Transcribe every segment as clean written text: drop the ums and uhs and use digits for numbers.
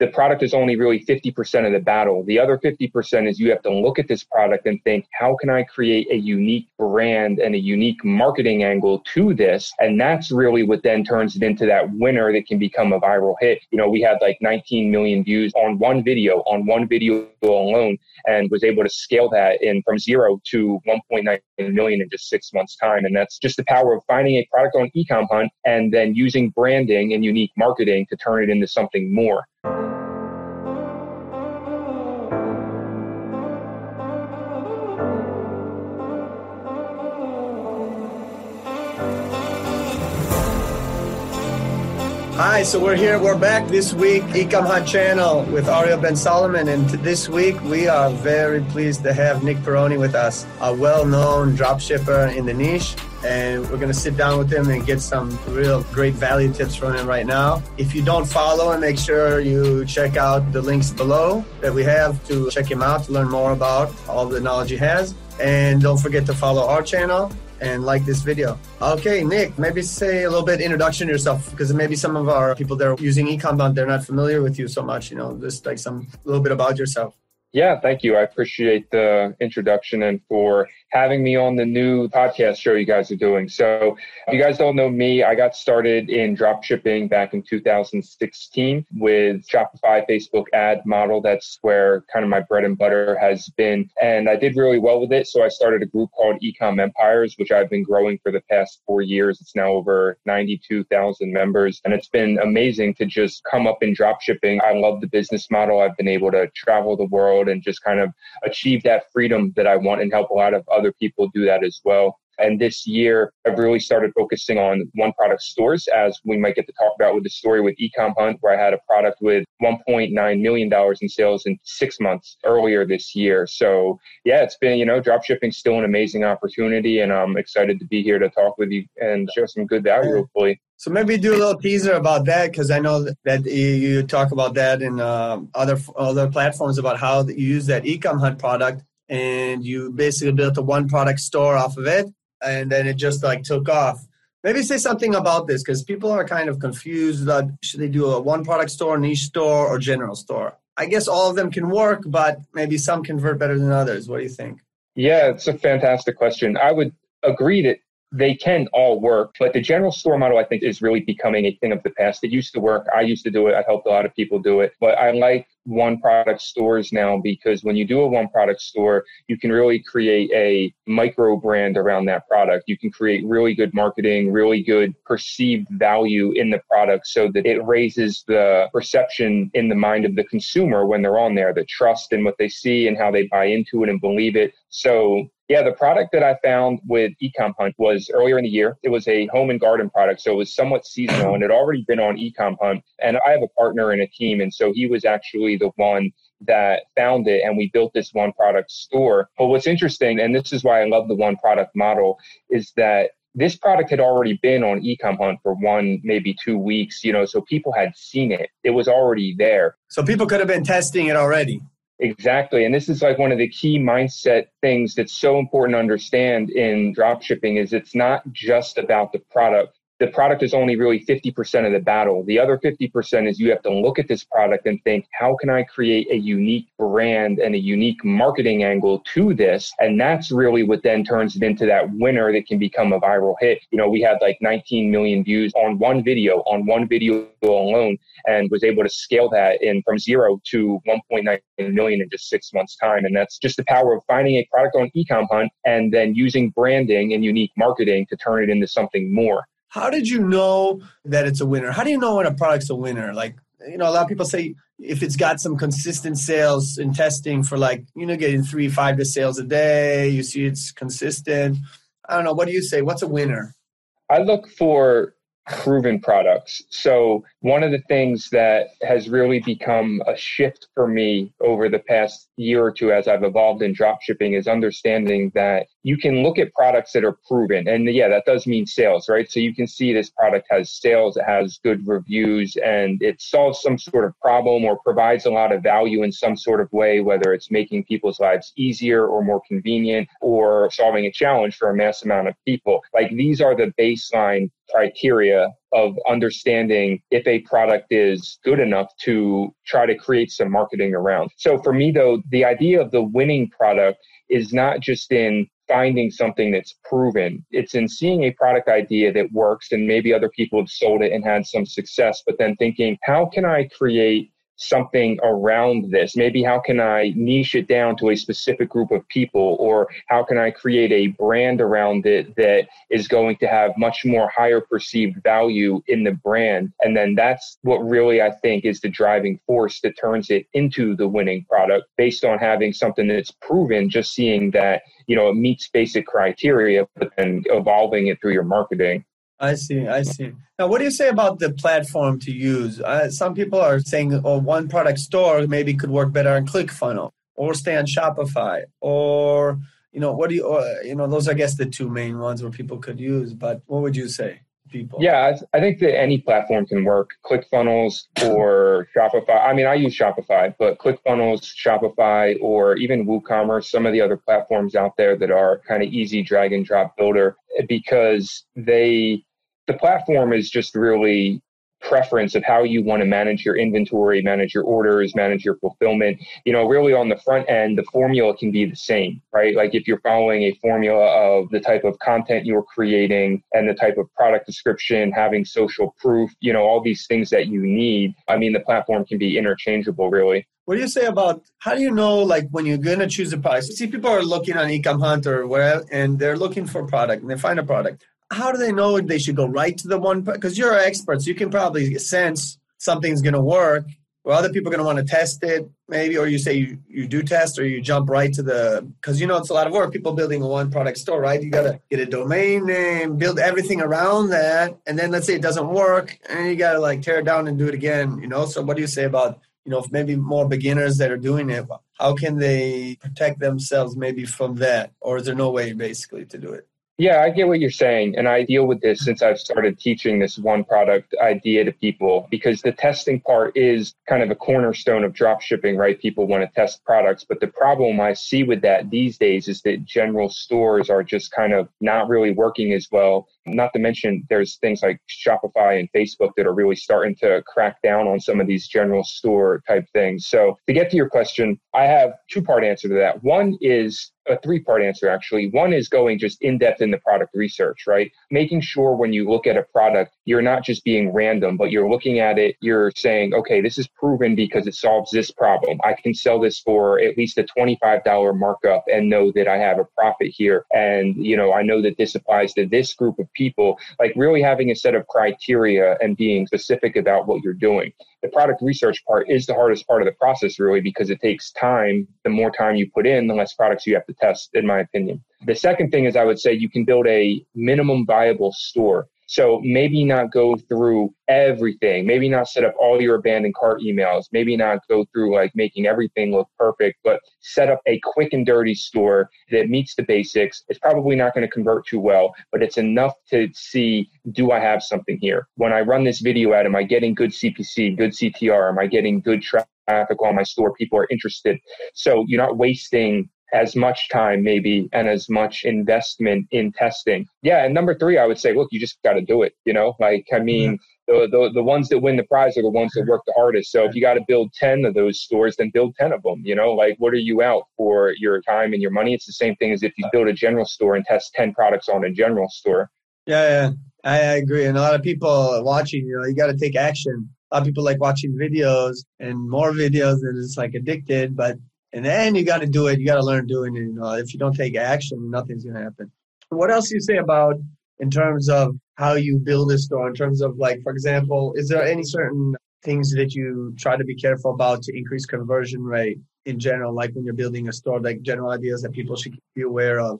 the product is only really 50% of the battle. The other 50% is you have to look at this product and think, how can I create a unique brand and a unique marketing angle to this? And that's really what then turns it into that winner that can become a viral hit. You know, we had like 19 million views on one video alone, and was able to scale that in from zero to 1.9 million in just 6 months' time. And that's just the power of finding a product on Ecomhunt and then using branding and unique marketing to turn it into something more. Hi, so we're here, we're back this week, Ecomhunt channel with Ariel Ben Solomon. And this week, we are very pleased to have Nick Peroni with us, a well-known dropshipper in the niche. And we're going to sit down with him and get some real great value tips from him right now. If you don't follow him, make sure you check out the links below that we have to check him out, to learn more about all the knowledge he has. And don't forget to follow our channel and like this video. Okay, Nick, maybe say a little bit introduction to yourself, because maybe some of our people that are using Ecomhunt, they're not familiar with you so much, you know, just like some little bit about yourself. Yeah, thank you. I appreciate the introduction and for having me on the new podcast show you guys are doing. So if you guys don't know me, I got started in dropshipping back in 2016 with Shopify Facebook ad model. That's where kind of my bread and butter has been. And I did really well with it. So I started a group called Ecom Empires, which I've been growing for the past 4 years. It's now over 92,000 members. And it's been amazing to just come up in dropshipping. I love the business model. I've been able to travel the world and just kind of achieve that freedom that I want and help a lot of other people do that as well. And this year, I've really started focusing on one product stores, as we might get to talk about with the story with Ecomhunt, where I had a product with $1.9 million in sales in 6 months earlier this year. So yeah, it's been, you know, dropshipping is still an amazing opportunity, and I'm excited to be here to talk with you and share some good value, hopefully. So maybe do a little teaser about that, because I know that you talk about that in other platforms about how you use that Ecomhunt product, and you basically built a one product store off of it. And then it just like took off. Maybe say something about this, because people are kind of confused that should they do a one product store, niche store, or general store? I guess all of them can work, but maybe some convert better than others. What do you think? Yeah, it's a fantastic question. I would agree that they can all work, but the general store model, I think, is really becoming a thing of the past. It used to work. I used to do it. I helped a lot of people do it, but I like one product stores now, because when you do a one product store, you can really create a micro brand around that product. You can create really good marketing, really good perceived value in the product, so that it raises the perception in the mind of the consumer when they're on there, the trust in what they see and how they buy into it and believe it. So yeah, the product that I found with Ecomhunt was earlier in the year. It was a home and garden product, so it was somewhat seasonal, and it had already been on Ecomhunt. And I have a partner and a team, and so he was actually the one that found it, and we built this one product store. But what's interesting, and this is why I love the one product model, is that this product had already been on Ecomhunt for one, maybe 2 weeks, you know, so people had seen it. It was already there. So people could have been testing it already. Exactly. And this is like one of the key mindset things that's so important to understand in dropshipping, is it's not just about the product. The product is only really 50% of the battle. The other 50% is you have to look at this product and think, how can I create a unique brand and a unique marketing angle to this? And that's really what then turns it into that winner that can become a viral hit. You know, we had like 19 million views on one video alone, and was able to scale that in from zero to 1.9 million in just 6 months' time. And that's just the power of finding a product on Ecomhunt and then using branding and unique marketing to turn it into something more. How did you know that it's a winner? How do you know when a product's a winner? Like, you know, a lot of people say if it's got some consistent sales and testing for like, you know, getting 3-5 to sales a day, you see it's consistent. I don't know. What do you say? What's a winner? I look for proven products. So one of the things that has really become a shift for me over the past year or two as I've evolved in dropshipping is understanding that you can look at products that are proven. And yeah, that does mean sales, right? So you can see this product has sales, it has good reviews, and it solves some sort of problem or provides a lot of value in some sort of way, whether it's making people's lives easier or more convenient or solving a challenge for a mass amount of people. Like, these are the baseline criteria area of understanding if a product is good enough to try to create some marketing around. So for me, though, the idea of the winning product is not just in finding something that's proven. It's in seeing a product idea that works and maybe other people have sold it and had some success, but then thinking, how can I create something around this? Maybe how can I niche it down to a specific group of people, or how can I create a brand around it that is going to have much more higher perceived value in the brand? And then that's what really I think is the driving force that turns it into the winning product, based on having something that's proven, just seeing that, you know, it meets basic criteria, but then evolving it through your marketing. I see. Now, what do you say about the platform to use? Some people are saying, oh, one product store maybe could work better on ClickFunnels, or stay on Shopify, or, you know, what do you, those are, I guess, the two main ones where people could use. But what would you say, people? Yeah, I think that any platform can work. ClickFunnels or Shopify. I mean, I use Shopify, but ClickFunnels, Shopify, or even WooCommerce, some of the other platforms out there that are kind of easy drag and drop builder, because the platform is just really preference of how you want to manage your inventory, manage your orders, manage your fulfillment. You know, really on the front end, the formula can be the same, right? Like if you're following a formula of the type of content you're creating and the type of product description, having social proof, you know, all these things that you need. I mean, the platform can be interchangeable, really. What do you say about, how do you know, like, when you're going to choose a product? See, people are looking on Ecomhunt or wherever, and they're looking for a product and they find a product. How do they know if they should go right to the one? Because you're experts, you can probably sense something's going to work, or other people are going to want to test it, maybe. Or you say you do test, or you jump right to the, because you know it's a lot of work. People building a one product store, right? You got to get a domain name, build everything around that, and then let's say it doesn't work, and you got to like tear it down and do it again. You know. So what do you say about, you know, maybe more beginners that are doing it? How can they protect themselves maybe from that, or is there no way basically to do it? Yeah, I get what you're saying. And I deal with this since I've started teaching this one product idea to people, because the testing part is kind of a cornerstone of drop shipping, right? People want to test products. But the problem I see with that these days is that general stores are just kind of not really working as well. Not to mention there's things like Shopify and Facebook that are really starting to crack down on some of these general store type things. So to get to your question, I have a two-part answer to that. One is a three-part answer, actually. One is going just in-depth in the product research, right? Making sure when you look at a product, you're not just being random, but you're looking at it, you're saying, okay, this is proven because it solves this problem. I can sell this for at least a $25 markup and know that I have a profit here. And, you know, I know that this applies to this group of people, like really having a set of criteria and being specific about what you're doing. The product research part is the hardest part of the process, really, because it takes time. The more time you put in, the less products you have to test, in my opinion. The second thing is, I would say you can build a minimum viable store. So maybe not go through everything, maybe not set up all your abandoned cart emails, maybe not go through like making everything look perfect, but set up a quick and dirty store that meets the basics. It's probably not going to convert too well, but it's enough to see, do I have something here? When I run this video ad, am I getting good CPC, good CTR? Am I getting good traffic on my store? People are interested. So you're not wasting as much time maybe and as much investment in testing. Yeah. And number three, I would say, look, you just got to do it. You know, like, I mean, the ones that win the prize are the ones that work the hardest. So if you got to build 10 of those stores, then build 10 of them, you know, like what are you out for your time and your money? It's the same thing as if you build a general store and test 10 products on a general store. Yeah, I agree. And a lot of people watching, you know, you got to take action. A lot of people like watching videos and more videos, and it's like addicted, but and then you got to do it. You got to learn doing it. You know, if you don't take action, nothing's going to happen. What else do you say about in terms of how you build a store? In terms of like, for example, is there any certain things that you try to be careful about to increase conversion rate in general? Like when you're building a store, like general ideas that people should be aware of.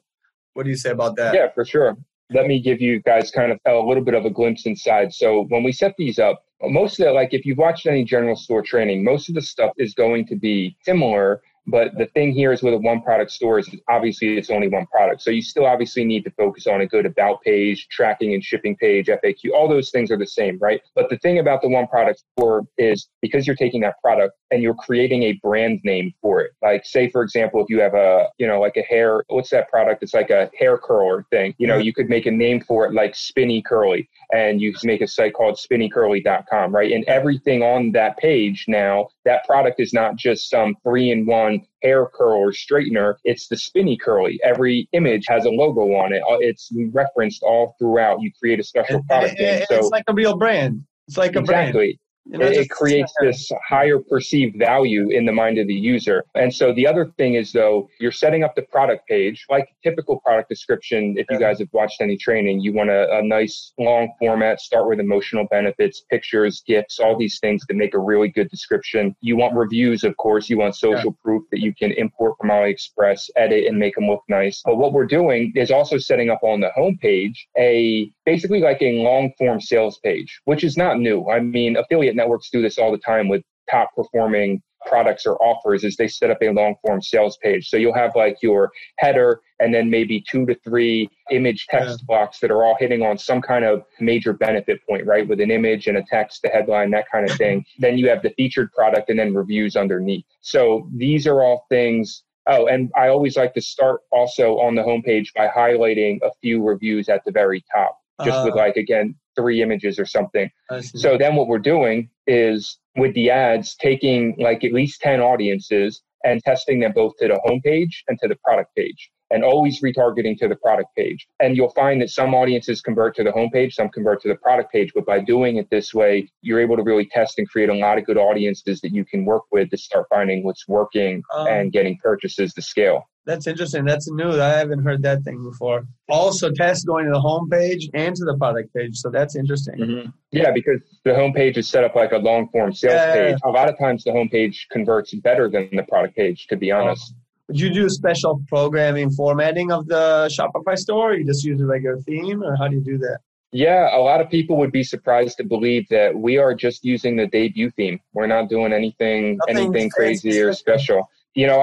What do you say about that? Yeah, for sure. Let me give you guys kind of a little bit of a glimpse inside. So when we set these up, most of it, like if you've watched any general store training, most of the stuff is going to be similar. But the thing here is with a one product store is obviously it's only one product. So you still obviously need to focus on a good about page, tracking and shipping page, FAQ, all those things are the same, right? But the thing about the one product store is because you're taking that product and you're creating a brand name for it. Like say, for example, if you have a, you know, like a hair, what's that product? It's like a hair curler thing. You know, you could make a name for it like Spinny Curly. and you make a site called spinnycurly.com, right? And everything on that page now, that product is not just some 3-in-1 hair curl or straightener. It's the Spinny Curly. Every image has a logo on it. It's referenced all throughout. You create a special product. It's like a real brand. It's like a brand. You know, it creates this higher perceived value in the mind of the user. And so the other thing is, though, you're setting up the product page, like typical product description. If you guys have watched any training, you want a nice long format, start with emotional benefits, pictures, gifts, all these things to make a really good description. You want reviews, of course. You want social proof that you can import from AliExpress, edit, and make them look nice. But what we're doing is also setting up on the homepage basically like a long form sales page, which is not new. I mean, affiliate networks do this all the time with top performing products or offers is they set up a long form sales page. So you'll have like your header and then maybe 2 to 3 image text blocks that are all hitting on some kind of major benefit point, right? With an image and a text, a headline, that kind of thing. Then you have the featured product and then reviews underneath. So these are all things. Oh, and I always like to start also on the homepage by highlighting a few reviews at the very top, just with like, again, 3 images or something. So then what we're doing is with the ads, taking like at least 10 audiences and testing them both to the homepage and to the product page, and always retargeting to the product page. And you'll find that some audiences convert to the homepage, some convert to the product page. But by doing it this way, you're able to really test and create a lot of good audiences that you can work with to start finding what's working and getting purchases to scale. That's interesting. That's new. I haven't heard that thing before. Also, test going to the homepage and to the product page. So that's interesting. Mm-hmm. Yeah, because the homepage is set up like a long-form sales page. A lot of times the homepage converts better than the product page, to be honest. Would you do special programming formatting of the Shopify store? Or you just use a regular theme, or how do you do that? Yeah, a lot of people would be surprised to believe that we are just using the debut theme. We're not doing anything crazy or special. You know,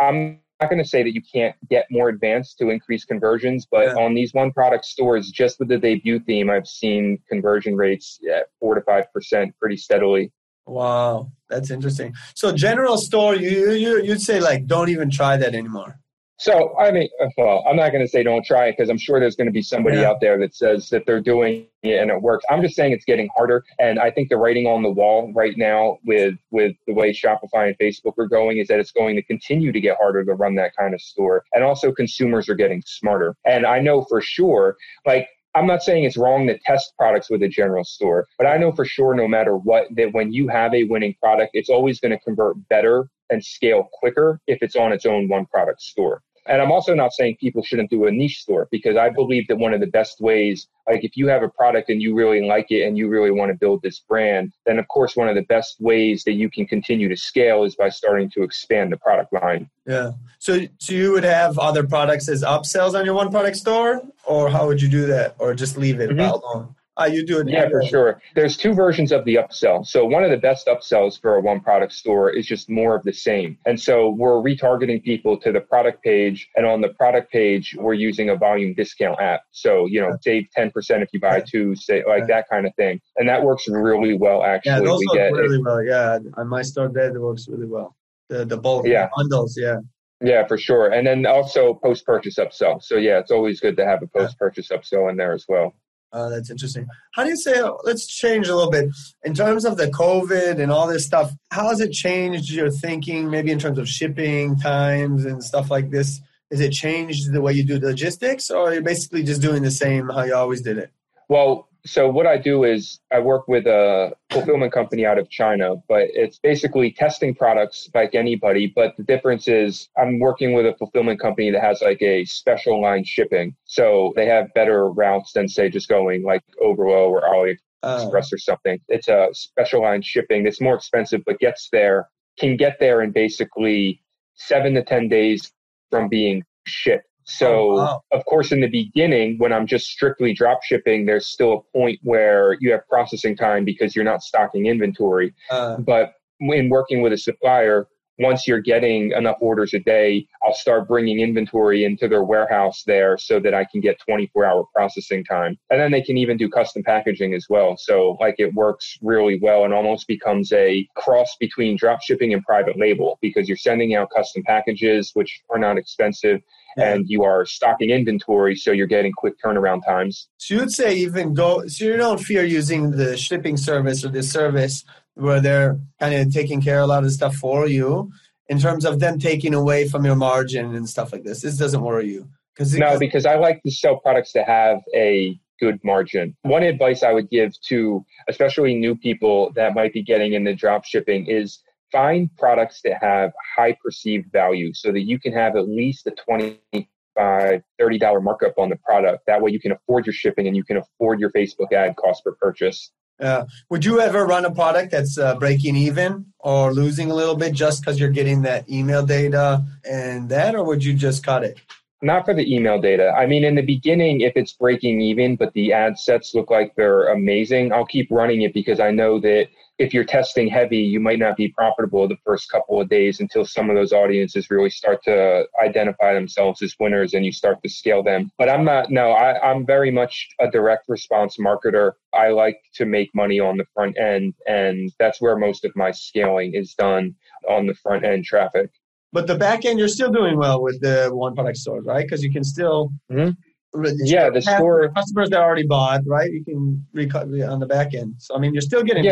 I'm not going to say that you can't get more advanced to increase conversions, but on these one product stores, just with the debut theme, I've seen conversion rates at 4 to 5% pretty steadily. Wow, that's interesting. So general store, you'd say like, don't even try that anymore. So, I mean, well, I'm not going to say don't try it because I'm sure there's going to be somebody out there that says that they're doing it and it works. I'm just saying it's getting harder. And I think the writing on the wall right now with the way Shopify and Facebook are going is that it's going to continue to get harder to run that kind of store. And also consumers are getting smarter. And I know for sure, like, I'm not saying it's wrong to test products with a general store, but I know for sure, no matter what, that when you have a winning product, it's always going to convert better and scale quicker if it's on its own one product store. And I'm also not saying people shouldn't do a niche store, because I believe that one of the best ways, like if you have a product and you really like it and you really want to build this brand, then of course, one of the best ways that you can continue to scale is by starting to expand the product line. Yeah. So you would have other products as upsells on your one product store, or how would you do that? Or just leave it about long? You do it. Yeah, for sure. There's 2 versions of the upsell. So one of the best upsells for a one product store is just more of the same. And so we're retargeting people to the product page. And on the product page, we're using a volume discount app. So, you know, save 10% if you buy 2, say like that kind of thing. And that works really well, actually. Yeah, those work really well. Yeah, on my store there, it works really well. The bulk bundles, yeah, for sure. And then also post-purchase upsell. So yeah, it's always good to have a post-purchase upsell in there as well. That's interesting. How do you say, let's change a little bit. In terms of the COVID and all this stuff, how has it changed your thinking, maybe in terms of shipping times and stuff like this? Has it changed the way you do logistics, or are you basically just doing the same how you always did it? Well, so what I do is I work with a fulfillment company out of China, but it's basically testing products like anybody. But the difference is I'm working with a fulfillment company that has like a special line shipping. So they have better routes than, say, just going like Oberlo or AliExpress or something. It's a special line shipping that's more expensive, but can get there in basically 7 to 10 days from being shipped. So, of course, in the beginning, when I'm just strictly drop shipping, there's still a point where you have processing time because you're not stocking inventory. But when working with a supplier, once you're getting enough orders a day, I'll start bringing inventory into their warehouse there so that I can get 24-hour processing time. And then they can even do custom packaging as well. So like it works really well and almost becomes a cross between drop shipping and private label, because you're sending out custom packages, which are not expensive, and you are stocking inventory, so you're getting quick turnaround times. So you'd say even go, so you don't fear using the shipping service or the service where they're kind of taking care of a lot of stuff for you in terms of them taking away from your margin and stuff like this. This doesn't worry you? No, because I like to sell products that have a good margin. One advice I would give to especially new people that might be getting into drop shipping is find products that have high perceived value so that you can have at least a $25-$30 markup on the product. That way you can afford your shipping and you can afford your Facebook ad cost per purchase. Would you ever run a product that's breaking even or losing a little bit just because you're getting that email data and that, or would you just cut it? Not for the email data. I mean, in the beginning, if it's breaking even, but the ad sets look like they're amazing, I'll keep running it because I know that if you're testing heavy, you might not be profitable the first couple of days until some of those audiences really start to identify themselves as winners and you start to scale them. But I'm not, I'm very much a direct response marketer. I like to make money on the front end, and that's where most of my scaling is done, on the front end traffic. But the back end, you're still doing well with the one product store, right? Because you can still, the store customers that already bought, right? You can recover on the back end. So I mean, you're still getting,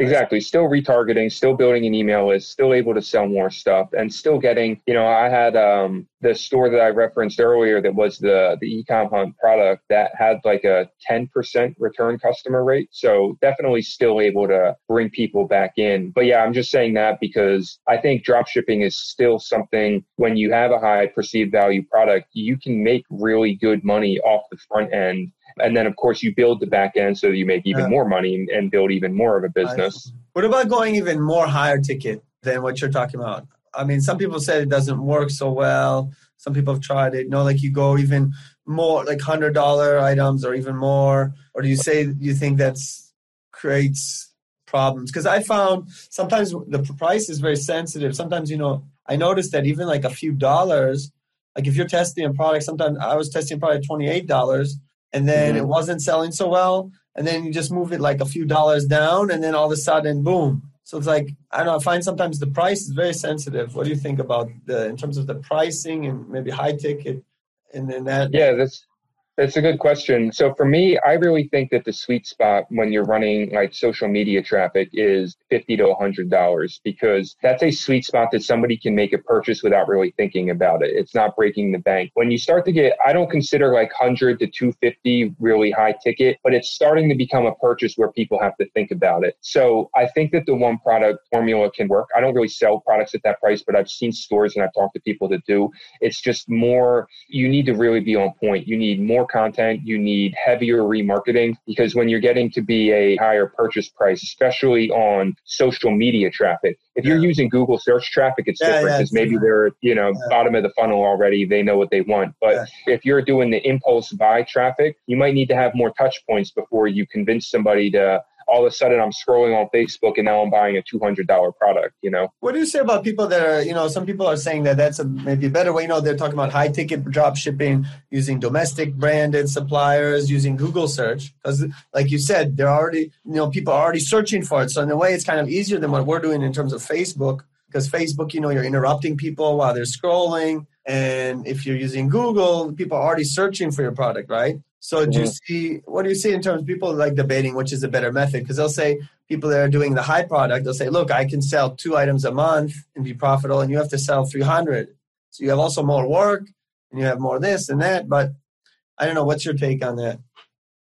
exactly. Still retargeting, still building an email list, still able to sell more stuff, and still getting. You know, I had the store that I referenced earlier that was the Ecomhunt product that had like a 10% return customer rate. So definitely still able to bring people back in. But yeah, I'm just saying that because I think dropshipping is still something, when you have a high perceived value product, you can make really good money off the front end. And then, of course, you build the back end so that you make even more money and build even more of a business. What about going even more higher ticket than what you're talking about? I mean, some people said it doesn't work so well. Some people have tried it. You know, like you go even more, like $100 items or even more. Or do you say you think that creates problems? Because I found sometimes the price is very sensitive. Sometimes, you know, I noticed that even like a few dollars, like if you're testing a product, sometimes I was testing probably $28. And then it wasn't selling so well. And then you just move it like a few dollars down, and then all of a sudden, boom. So it's like, I don't know, I find sometimes the price is very sensitive. What do you think about in terms of the pricing and maybe high ticket and then that? Yeah, that's a good question. So for me, I really think that the sweet spot when you're running like social media traffic is $50 to $100, because that's a sweet spot that somebody can make a purchase without really thinking about it. It's not breaking the bank. When you start to get, I don't consider like $100 to $250 really high ticket, but it's starting to become a purchase where people have to think about it. So I think that the one product formula can work. I don't really sell products at that price, but I've seen stores and I've talked to people that do. It's just more, you need to really be on point. You need more content, you need heavier remarketing, because when you're getting to be a higher purchase price, especially on social media traffic, if you're using Google search traffic, it's different because maybe they're, you know, bottom of the funnel already, they know what they want. But if you're doing the impulse buy traffic, you might need to have more touch points before you convince somebody to, all of a sudden I'm scrolling on Facebook and now I'm buying a $200 product, you know. What do you say about people that are, you know, some people are saying that that's maybe a better way. You know, they're talking about high ticket drop shipping, using domestic branded suppliers, using Google search. Because like you said, they're already, you know, people are already searching for it. So in a way, it's kind of easier than what we're doing in terms of Facebook. Because Facebook, you know, you're interrupting people while they're scrolling. And if you're using Google, people are already searching for your product, right? So do you see, what do you see in terms of people like debating which is a better method? Because they'll say, people that are doing the high product, they'll say, look, I can sell 2 items a month and be profitable, and you have to sell 300. So you have also more work and you have more this and that. But I don't know, what's your take on that?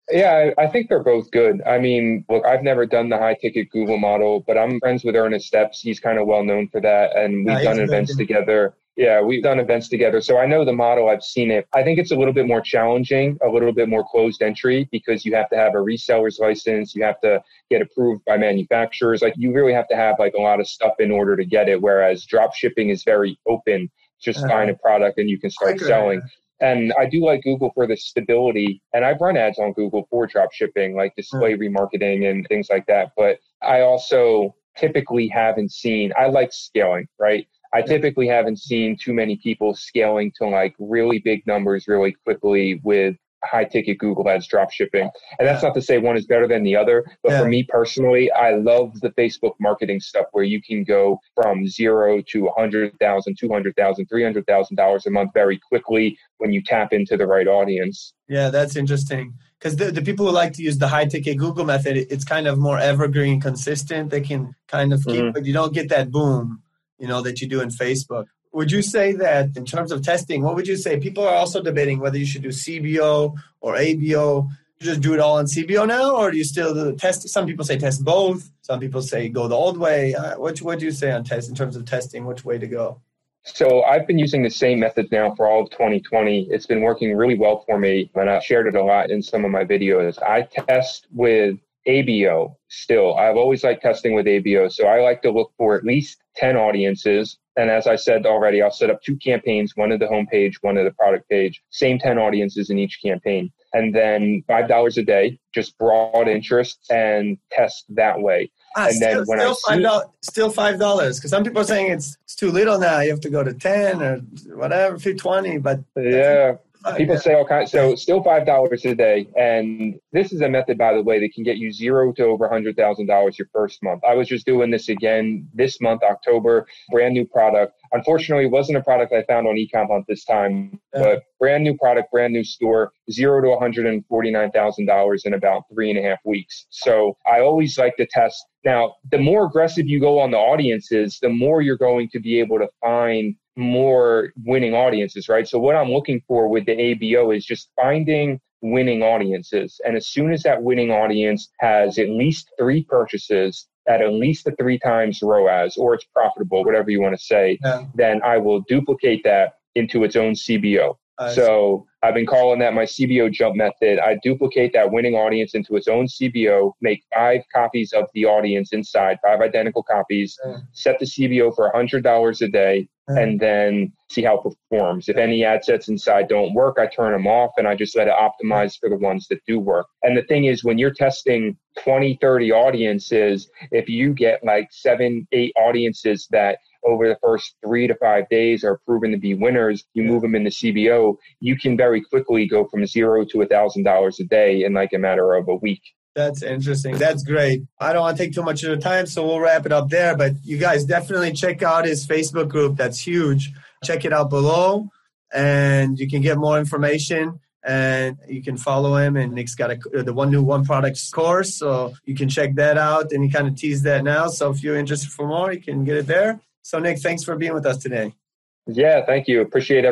Yeah, I think they're both good. I mean, look, I've never done the high-ticket Google model, but I'm friends with Ernest Steps. He's kind of well-known for that, and we've done events together. Yeah, we've done events together. So I know the model. I've seen it. I think it's a little bit more challenging, a little bit more closed entry, because you have to have a reseller's license. You have to get approved by manufacturers. Like, you really have to have like a lot of stuff in order to get it, whereas drop shipping is very open. Just find a product and you can start selling. And I do like Google for the stability. And I've run ads on Google for drop shipping, like display remarketing and things like that. But I also typically haven't seen. I like scaling, right? I typically haven't seen too many people scaling to like really big numbers really quickly with high ticket Google ads drop shipping. And that's not to say one is better than the other, but for me personally, I love the Facebook marketing stuff where you can go from zero to $100,000, $200,000, $300,000 a month very quickly when you tap into the right audience. Yeah, that's interesting. Because the people who like to use the high ticket Google method, it's kind of more evergreen, consistent. They can kind of keep, but you don't get that boom, you know, that you do in Facebook. Would you say that in terms of testing, what would you say? People are also debating whether you should do CBO or ABO. You just do it all in CBO now, or do you still do test? Some people say test both. Some people say go the old way. What do you say on test in terms of testing? Which way to go? So I've been using the same method now for all of 2020. It's been working really well for me, and I've shared it a lot in some of my videos. I test with ABO still. I've always liked testing with ABO. So I like to look for at least 10 audiences. And as I said already, I'll set up two campaigns, one at the homepage, one at the product page, same 10 audiences in each campaign. And then $5 a day, just broad interest and test that way. Still $5, because some people are saying it's too little now. You have to go to 10 or whatever, 20, but yeah. People say all kinds. So still $5 a day. And this is a method, by the way, that can get you zero to over $100,000 your first month. I was just doing this again this month, October, brand new product. Unfortunately, it wasn't a product I found on Ecomhunt this time, but brand new product, brand new store, zero to $149,000 in about 3.5 weeks. So I always like to test. Now, the more aggressive you go on the audiences, the more you're going to be able to find more winning audiences, right? So what I'm looking for with the ABO is just finding winning audiences. And as soon as that winning audience has at least 3 purchases at least the 3 times ROAS, or it's profitable, whatever you want to say, then I will duplicate that into its own CBO. So I've been calling that my CBO jump method. I duplicate that winning audience into its own CBO, make 5 copies of the audience inside, 5 identical copies, set the CBO for $100 a day, and then see how it performs. If any ad sets inside don't work, I turn them off and I just let it optimize for the ones that do work. And the thing is, when you're testing 20, 30 audiences, if you get like 7, 8 audiences that over the first 3 to 5 days are proven to be winners, you move them in the CBO, you can very quickly go from zero to $1,000 a day in like a matter of a week. That's interesting. That's great. I don't want to take too much of your time, so we'll wrap it up there. But you guys definitely check out his Facebook group. That's huge. Check it out below, and you can get more information. And you can follow him, and Nick's got the One New One Products course, so you can check that out. And he kind of teased that now. So if you're interested for more, you can get it there. So Nick, thanks for being with us today. Yeah, thank you. Appreciate everything.